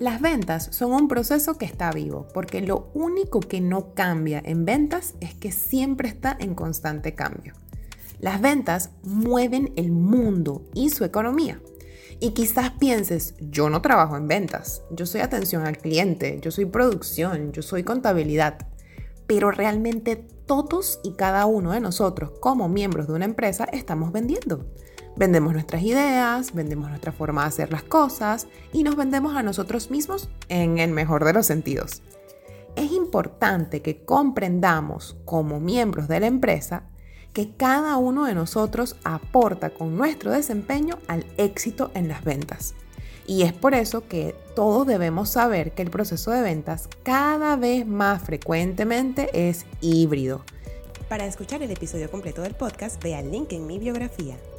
Las ventas son un proceso que está vivo, porque lo único que no cambia en ventas es que siempre está en constante cambio. Las ventas mueven el mundo y su economía. Y quizás pienses, yo no trabajo en ventas, yo soy atención al cliente, yo soy producción, yo soy contabilidad. Pero realmente todos y cada uno de nosotros como miembros de una empresa estamos vendiendo. Vendemos nuestras ideas, vendemos nuestra forma de hacer las cosas y nos vendemos a nosotros mismos en el mejor de los sentidos. Es importante que comprendamos como miembros de la empresa que cada uno de nosotros aporta con nuestro desempeño al éxito en las ventas. Y es por eso que todos debemos saber que el proceso de ventas cada vez más frecuentemente es híbrido. Para escuchar el episodio completo del podcast, ve al link en mi biografía.